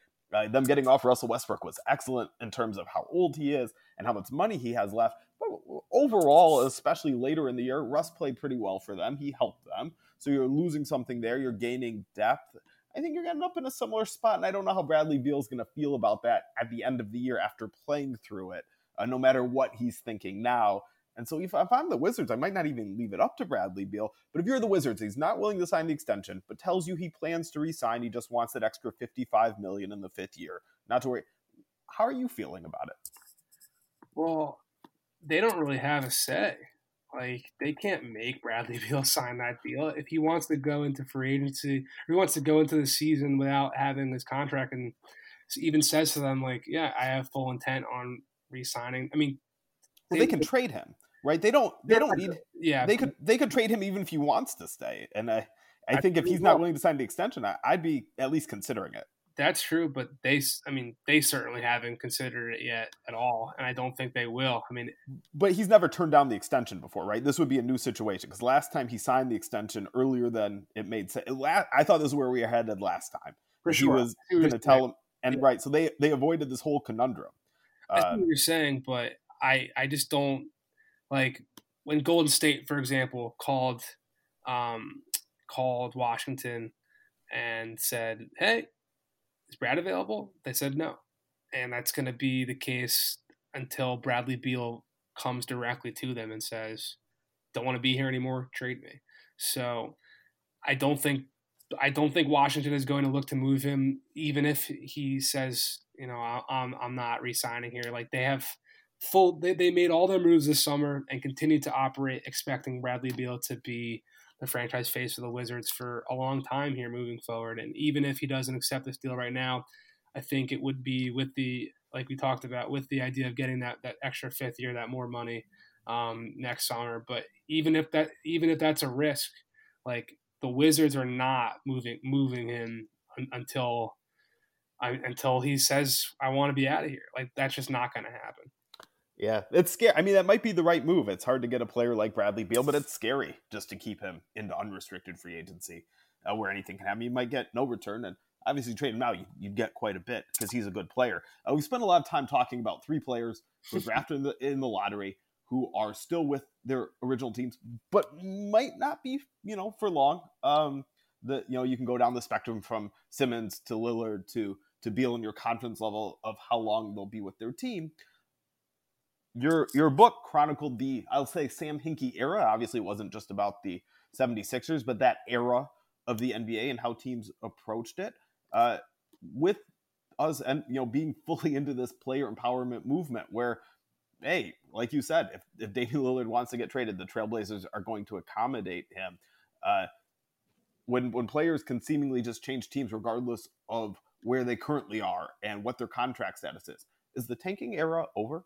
them getting off Russell Westbrook was excellent in terms of how old he is and how much money he has left. But overall, especially later in the year, Russ played pretty well for them. He helped them. So you're losing something there. You're gaining depth. I think you're getting up in a similar spot, and I don't know how Bradley Beal is going to feel about that at the end of the year after playing through it, no matter what he's thinking now. And so if I'm the Wizards, I might not even leave it up to Bradley Beal. But if you're the Wizards, he's not willing to sign the extension, but tells you he plans to re-sign. He just wants that extra $55 million in the fifth year. Not to worry. How are you feeling about it? Well, they don't really have a say. Like, they can't make Bradley Beal sign that deal. If he wants to go into free agency, or he wants to go into the season without having his contract and even says to them, like, yeah, I have full intent on re-signing. I mean, well, they can trade him, right? They don't need. Yeah, they could trade him even if he wants to stay. And I think if he's not willing to sign the extension, I'd be at least considering it. That's true, but they certainly haven't considered it yet at all, and I don't think they will. I mean, but he's never turned down the extension before, right? This would be a new situation because last time he signed the extension earlier than it made sense. I thought this is where we were headed last time. For sure, he was going to tell him, and yeah. Right, so they avoided this whole conundrum. I see what you're saying, but. I just don't like when Golden State, for example, called Washington and said, "Hey, is Brad available?" They said no, and that's going to be the case until Bradley Beal comes directly to them and says, "Don't want to be here anymore. Trade me." So I don't think Washington is going to look to move him, even if he says, you know, I'm not re-signing here. Like they have. They made all their moves this summer and continued to operate, expecting Bradley Beal to be the franchise face of the Wizards for a long time here moving forward. And even if he doesn't accept this deal right now, I think it would be with the, like we talked about, with the idea of getting that extra fifth year, that more money next summer. But even if that's a risk, like the Wizards are not moving him until he says, I want to be out of here. Like that's just not going to happen. Yeah, it's scary. I mean, that might be the right move. It's hard to get a player like Bradley Beal, but it's scary just to keep him into unrestricted free agency where anything can happen. You might get no return, and obviously trade him now, you'd get quite a bit because he's a good player. We spent a lot of time talking about three players who were drafted in the lottery who are still with their original teams, but might not be, you know, for long. You can go down the spectrum from Simmons to Lillard to Beal and your confidence level of how long they'll be with their team. Your book chronicled the, I'll say, Sam Hinkie era. Obviously, it wasn't just about the 76ers, but that era of the NBA and how teams approached it. with us, and you know, being fully into this player empowerment movement where, hey, like you said, if Damian Lillard wants to get traded, the Trailblazers are going to accommodate him. When players can seemingly just change teams regardless of where they currently are and what their contract status is the tanking era over?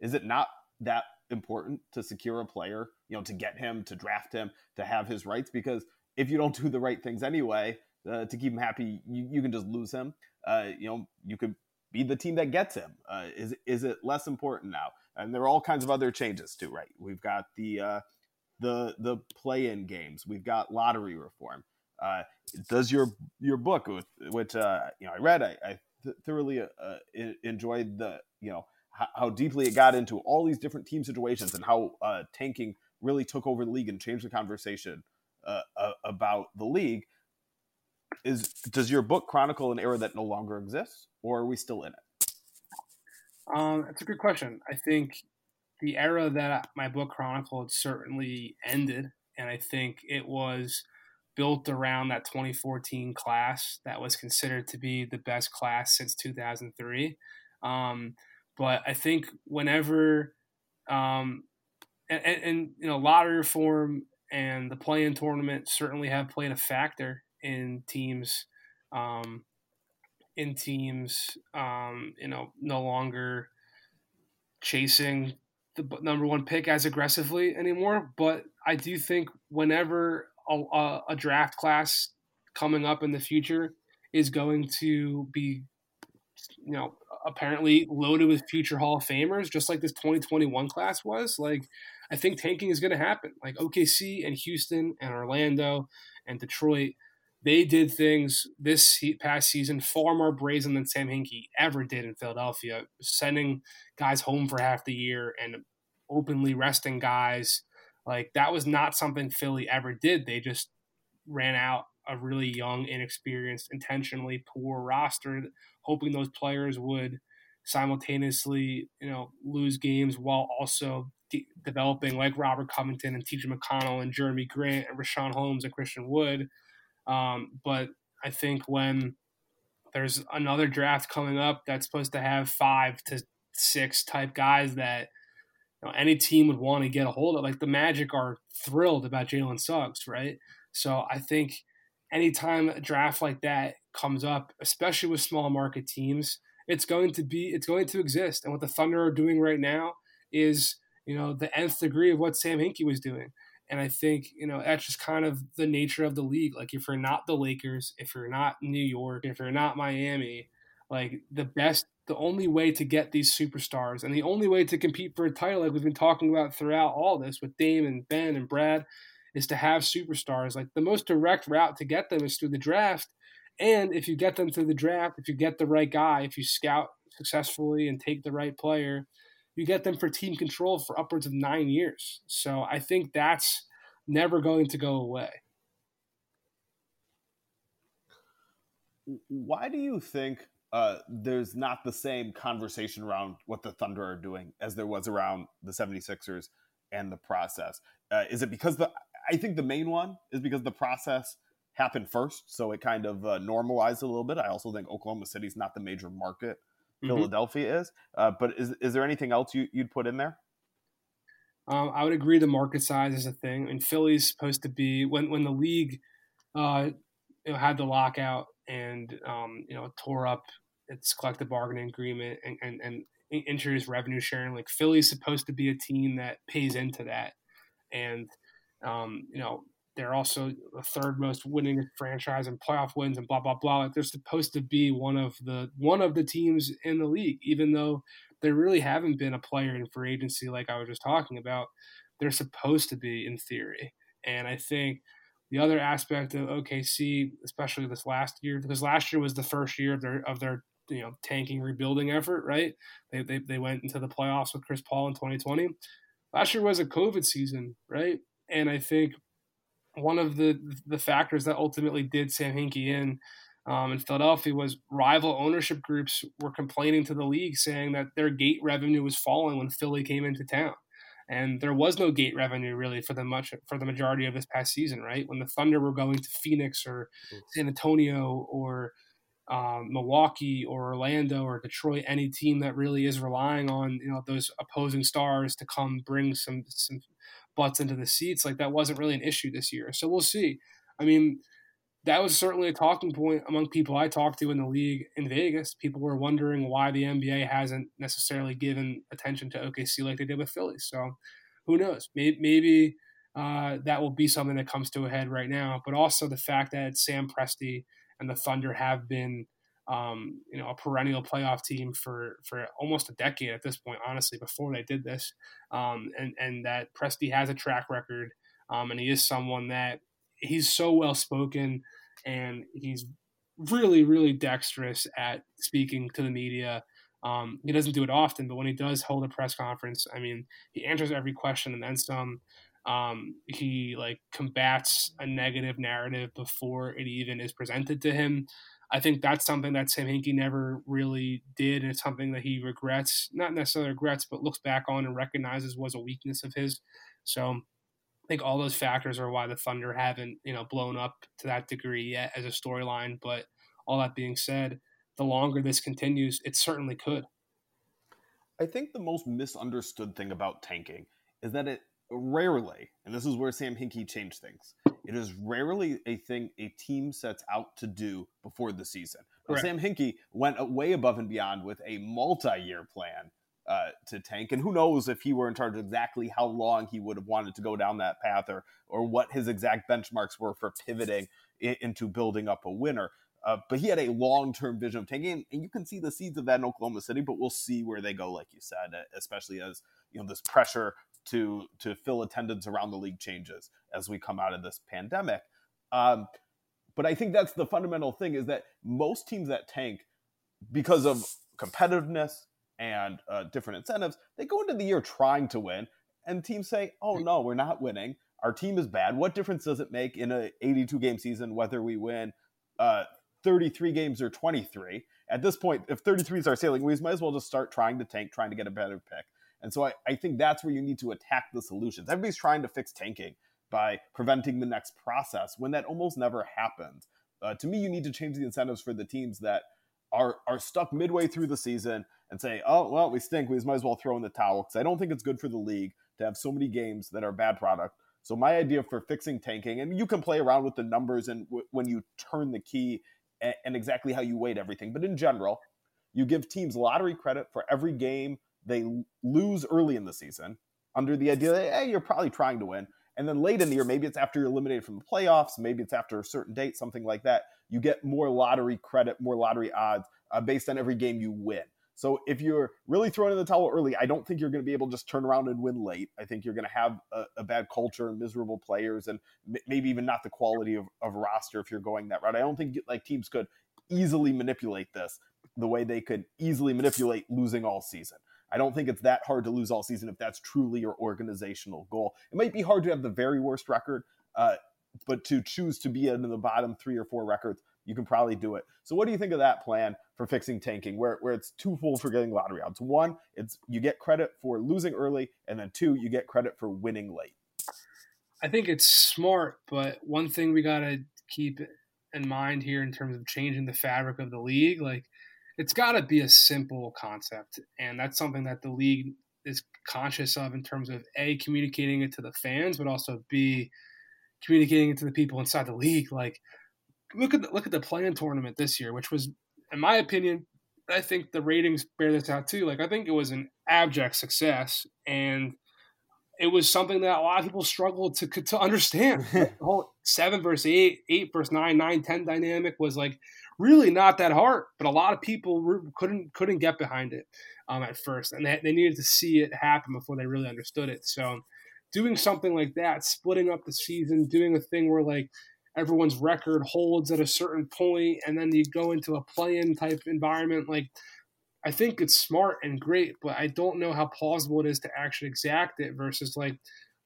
Is it not that important to secure a player, you know, to get him, to draft him, to have his rights? Because if you don't do the right things anyway to keep him happy, you can just lose him. You could be the team that gets him. Is it less important now? And there are all kinds of other changes too, right? We've got the play-in games. We've got lottery reform. Does your book, which I read, I thoroughly enjoyed the how deeply it got into all these different team situations and how tanking really took over the league and changed the conversation about the league. Does your book chronicle an era that no longer exists, or are we still in it? That's a good question. I think the era that my book chronicled certainly ended, and I think it was built around that 2014 class that was considered to be the best class since 2003. But I think whenever lottery reform and the play-in tournament certainly have played a factor in teams, no longer chasing the number one pick as aggressively anymore. But I do think whenever a draft class coming up in the future is going to be, apparently loaded with future Hall of Famers, just like this 2021 class was, I think tanking is going to happen. Like OKC and Houston and Orlando and Detroit, they did things this past season far more brazen than Sam Hinkie ever did in Philadelphia, sending guys home for half the year and openly resting guys. Like, that was not something Philly ever did. They just ran out a really young, inexperienced, intentionally poor roster, hoping those players would simultaneously, lose games while also developing, like Robert Covington and T.J. McConnell and Jeremy Grant and Rashawn Holmes and Christian Wood. But I think when there's another draft coming up that's supposed to have 5 to 6 type guys that any team would want to get a hold of. Like, the Magic are thrilled about Jalen Suggs, right? So I think anytime a draft like that comes up, especially with small market teams, it's going to exist. And what the Thunder are doing right now is, the nth degree of what Sam Hinkie was doing. And I think, that's just kind of the nature of the league. Like, if you're not the Lakers, if you're not New York, if you're not Miami, like, the only way to get these superstars and the only way to compete for a title, like we've been talking about throughout all this with Dame and Ben and Brad, is to have superstars. Like, the most direct route to get them is through the draft. And if you get them through the draft, if you get the right guy, if you scout successfully and take the right player, you get them for team control for upwards of 9 years. So I think that's never going to go away. Why do you think there's not the same conversation around what the Thunder are doing as there was around the 76ers and the process? Is it because I think the main one is because the process happened first, so it kind of normalized a little bit. I also think Oklahoma City's not the major market Philadelphia is. But is there anything else you'd put in there? I would agree the market size is a thing. And Philly's supposed to be, when the league had the lockout, and tore up its collective bargaining agreement and introduced revenue sharing. Like, Philly's supposed to be a team that pays into that, and they're also the third most winning franchise and playoff wins and blah blah blah. Like, they're supposed to be one of the teams in the league, even though there really haven't been a player in free agency like I was just talking about. They're supposed to be, in theory, and I think. The other aspect of OKC, especially this last year, because last year was the first year of their tanking rebuilding effort, right? They went into the playoffs with Chris Paul in 2020. Last year was a COVID season, right? And I think one of the factors that ultimately did Sam Hinkie in Philadelphia was rival ownership groups were complaining to the league saying that their gate revenue was falling when Philly came into town. And there was no gate revenue really for the majority of this past season, right? When the Thunder were going to Phoenix or San Antonio or Milwaukee or Orlando or Detroit, any team that really is relying on, you know, those opposing stars to come bring some butts into the seats, like that wasn't really an issue this year. So we'll see. I mean, that was certainly a talking point among people I talked to in the league in Vegas. People were wondering why the NBA hasn't necessarily given attention to OKC like they did with Philly. So who knows? Maybe that will be something that comes to a head right now. But also the fact that Sam Presti and the Thunder have been, a perennial playoff team for almost a decade at this point, honestly, before they did this. And that Presti has a track record, and he is someone that he's so well-spoken, and he's really, really dexterous at speaking to the media. He doesn't do it often, but when he does hold a press conference, I mean, he answers every question and then some. He combats a negative narrative before it even is presented to him. I think that's something that Sam Hinkie never really did, and it's something that he regrets, not necessarily regrets, but looks back on and recognizes was a weakness of his. So I think all those factors are why the Thunder haven't, blown up to that degree yet as a storyline. But all that being said, the longer this continues, it certainly could. I think the most misunderstood thing about tanking is that it rarely, and this is where Sam Hinkie changed things, it is rarely a thing a team sets out to do before the season. Well, Sam Hinkie went way above and beyond with a multi-year plan to tank, and who knows if he were in charge of exactly how long he would have wanted to go down that path or what his exact benchmarks were for pivoting into building up a winner. But he had a long-term vision of tanking, and you can see the seeds of that in Oklahoma City, but we'll see where they go, like you said, especially as this pressure to fill attendance around the league changes as we come out of this pandemic. But I think that's the fundamental thing, is that most teams that tank, because of competitiveness and different incentives, they go into the year trying to win, and teams say, oh no, we're not winning. Our team is bad. What difference does it make in an 82-game season whether we win 33 games or 23? At this point, if 33 is our ceiling, we might as well just start trying to tank, trying to get a better pick. And so I think that's where you need to attack the solutions. Everybody's trying to fix tanking by preventing the next process when that almost never happens. To me, you need to change the incentives for the teams that are stuck midway through the season and say, oh, well, we stink. We might as well throw in the towel, because I don't think it's good for the league to have so many games that are bad product. So my idea for fixing tanking, and you can play around with the numbers and when you turn the key and exactly how you weight everything. But in general, you give teams lottery credit for every game they lose early in the season under the idea that, hey, you're probably trying to win. And then late in the year, maybe it's after you're eliminated from the playoffs, maybe it's after a certain date, something like that. You get more lottery credit, more lottery odds based on every game you win. So if you're really throwing in the towel early, I don't think you're going to be able to just turn around and win late. I think you're going to have a bad culture and miserable players and maybe even not the quality of roster if you're going that route. I don't think teams could easily manipulate this the way they could easily manipulate losing all season. I don't think it's that hard to lose all season if that's truly your organizational goal. It might be hard to have the very worst record, but to choose to be in the bottom 3 or 4 records, you can probably do it. So what do you think of that plan for fixing tanking, where it's twofold for getting lottery odds? One, it's you get credit for losing early, and then 2, you get credit for winning late. I think it's smart, but one thing we got to keep in mind here in terms of changing the fabric of the league, it's got to be a simple concept, and that's something that the league is conscious of in terms of, A, communicating it to the fans, but also, B, communicating it to the people inside the league. Look at the play-in tournament this year, which was, in my opinion, I think the ratings bear this out too. I think it was an abject success, and it was something that a lot of people struggled to understand. The whole 7 versus 8, 8 versus 9, 9-10 dynamic was really not that hard, but a lot of people couldn't get behind it at first, and they needed to see it happen before they really understood it. So doing something like that, splitting up the season, doing a thing where everyone's record holds at a certain point, and then you go into a play-in type environment, I think it's smart and great, but I don't know how plausible it is to actually exact it versus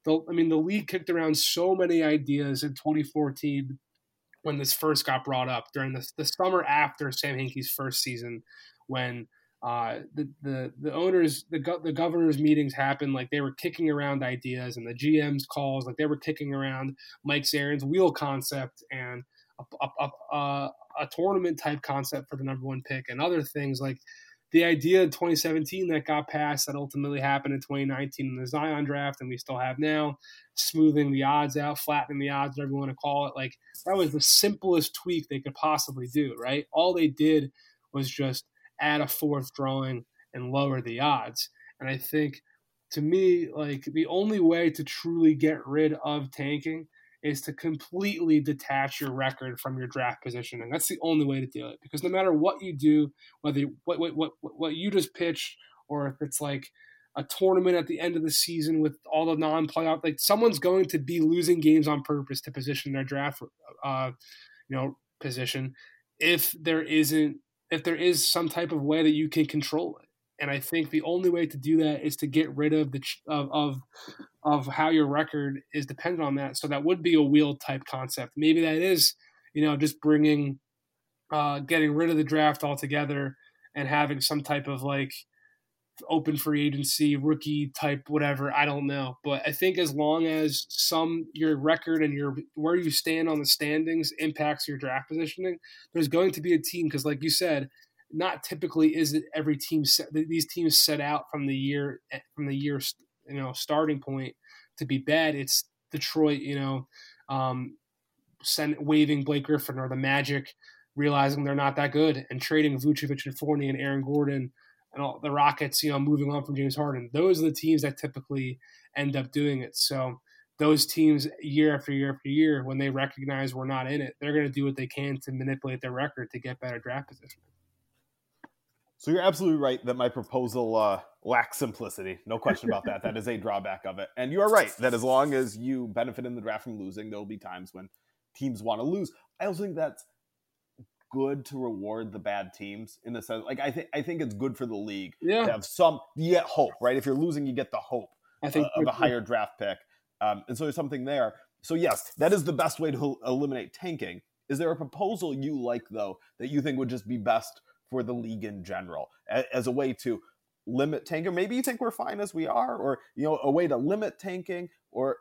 the league kicked around so many ideas in 2014 when this first got brought up during the summer after Sam Hinkie's first season, when the owners, the governor's meetings happened, they were kicking around ideas, and the GM's calls, they were kicking around Mike Zarin's wheel concept and a tournament type concept for the number one pick and other things like the idea in 2017 that got passed that ultimately happened in 2019 in the Zion draft and we still have now, smoothing the odds out, flattening the odds, whatever you want to call it. Like that was the simplest tweak they could possibly do, right? All they did was just add a fourth drawing and lower the odds. And I think to me, like the only way to truly get rid of tanking is to completely detach your record from your draft positioning. That's the only way to do it, because no matter what you do, whether you, what you just pitched, or if it's like a tournament at the end of the season with all the non-playoff, like someone's going to be losing games on purpose to position their draft, position. If there is some type of way that you can control it. And I think the only way to do that is to get rid of the how your record is dependent on that. So that would be a wheel type concept. Maybe that is, just bringing, getting rid of the draft altogether and having some type of like open free agency, rookie type, whatever. I don't know. But I think as long as your record and where you stand on the standings impacts your draft positioning, there's going to be a team. Cause like you said, not typically is it every team set out from the year starting point to be bad. It's Detroit waiving Blake Griffin, or the Magic realizing they're not that good and trading Vucevic and Fournier and Aaron Gordon, and all the Rockets moving on from James Harden. Those are the teams that typically end up doing it. So those teams year after year after year, when they recognize we're not in it, they're going to do what they can to manipulate their record to get better draft position. So you're absolutely right that my proposal lacks simplicity. No question about that. That is a drawback of it. And you are right that as long as you benefit in the draft from losing, there will be times when teams want to lose. I also think that's good to reward the bad teams in the sense. Like I think it's good for the league to have you get hope, right? If you're losing, you get the hope of a higher draft pick. And so there's something there. So yes, that is the best way to eliminate tanking. Is there a proposal you like, though, that you think would just be best for the league in general as a way to limit tanking? Maybe you think we're fine as we are, or a way to limit tanking, or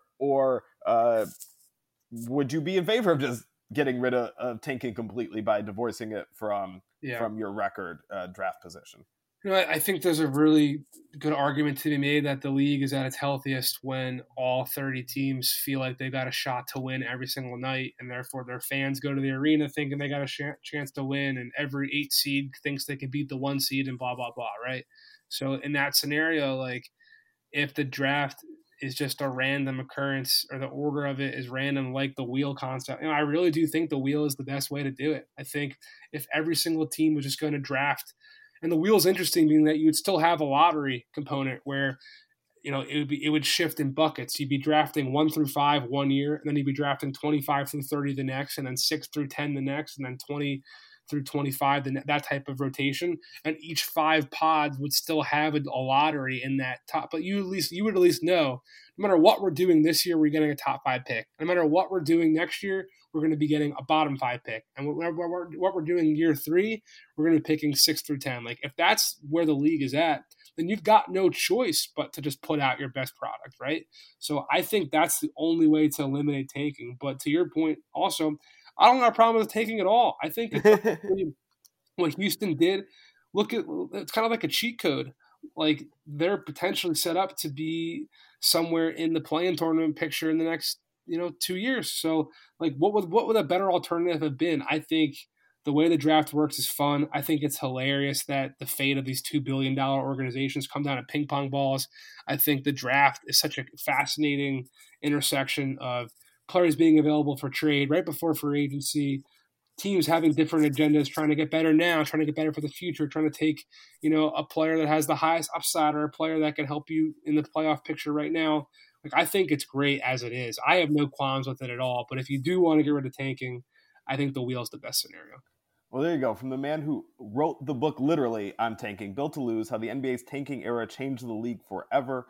would you be in favor of just getting rid of tanking completely by divorcing it from your record draft position? I think there's a really good argument to be made that the league is at its healthiest when all 30 teams feel like they've got a shot to win every single night, and therefore their fans go to the arena thinking they got a chance to win, and every 8 seed thinks they can beat the 1 seed and blah, blah, blah, right? So in that scenario, like if the draft is just a random occurrence or the order of it is random, like the wheel concept, I really do think the wheel is the best way to do it. I think if every single team was just going to draft – and the wheel's interesting, being that you would still have a lottery component where, it would shift in buckets. You'd be drafting 1 through 5 one year, and then you'd be drafting 25 through 30 the next, and then 6 through 10 the next, and then 20 through 25, that type of rotation. And each 5 pods would still have a lottery in that top. But you would at least know, no matter what we're doing this year, we're getting a top 5 pick. No matter what we're doing next year, we're going to be getting a bottom 5 pick. And what we're doing year 3, we're going to be picking 6 through 10. Like if that's where the league is at, then you've got no choice but to just put out your best product, right? So I think that's the only way to eliminate tanking. But to your point also, I don't have a problem with tanking at all. I think what Houston did, it's kind of like a cheat code. Like they're potentially set up to be somewhere in the play-in tournament picture in the next 2 years. So like what would a better alternative have been? I think the way the draft works is fun. I think it's hilarious that the fate of these $2 billion organizations come down to ping pong balls. I think the draft is such a fascinating intersection of players being available for trade right before free agency, teams having different agendas, trying to get better now, trying to get better for the future, trying to take, a player that has the highest upside or a player that can help you in the playoff picture right now. Like, I think it's great as it is. I have no qualms with it at all. But if you do want to get rid of tanking, I think the wheel's the best scenario. Well, there you go. From the man who wrote the book literally on tanking, Built to Lose, How the NBA's Tanking Era Changed the League Forever,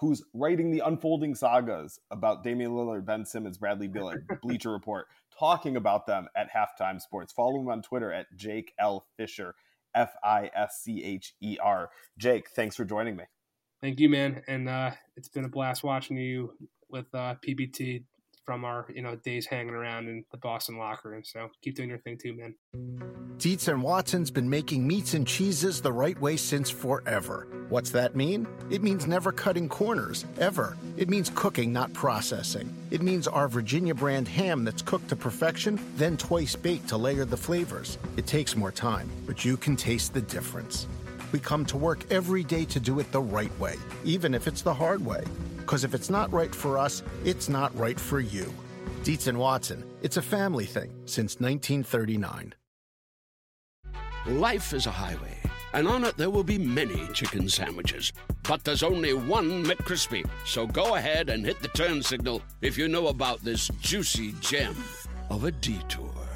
who's writing the unfolding sagas about Damian Lillard, Ben Simmons, Bradley Beal, and Bleacher Report, talking about them at Halftime Sports. Follow him on Twitter at Jake L. Fisher, Fisher. Jake, thanks for joining me. Thank you, man. And it's been a blast watching you with PBT from our, you know, days hanging around in the Boston locker room. So keep doing your thing too, man. Dietz and Watson's been making meats and cheeses the right way since forever. What's that mean? It means never cutting corners, ever. It means cooking, not processing. It means our Virginia brand ham that's cooked to perfection, then twice baked to layer the flavors. It takes more time, but you can taste the difference. We come to work every day to do it the right way, even if it's the hard way. Because if it's not right for us, it's not right for you. Dietz and Watson, it's a family thing since 1939. Life is a highway, and on it there will be many chicken sandwiches. But there's only one McCrispy, so go ahead and hit the turn signal if you know about this juicy gem of a detour.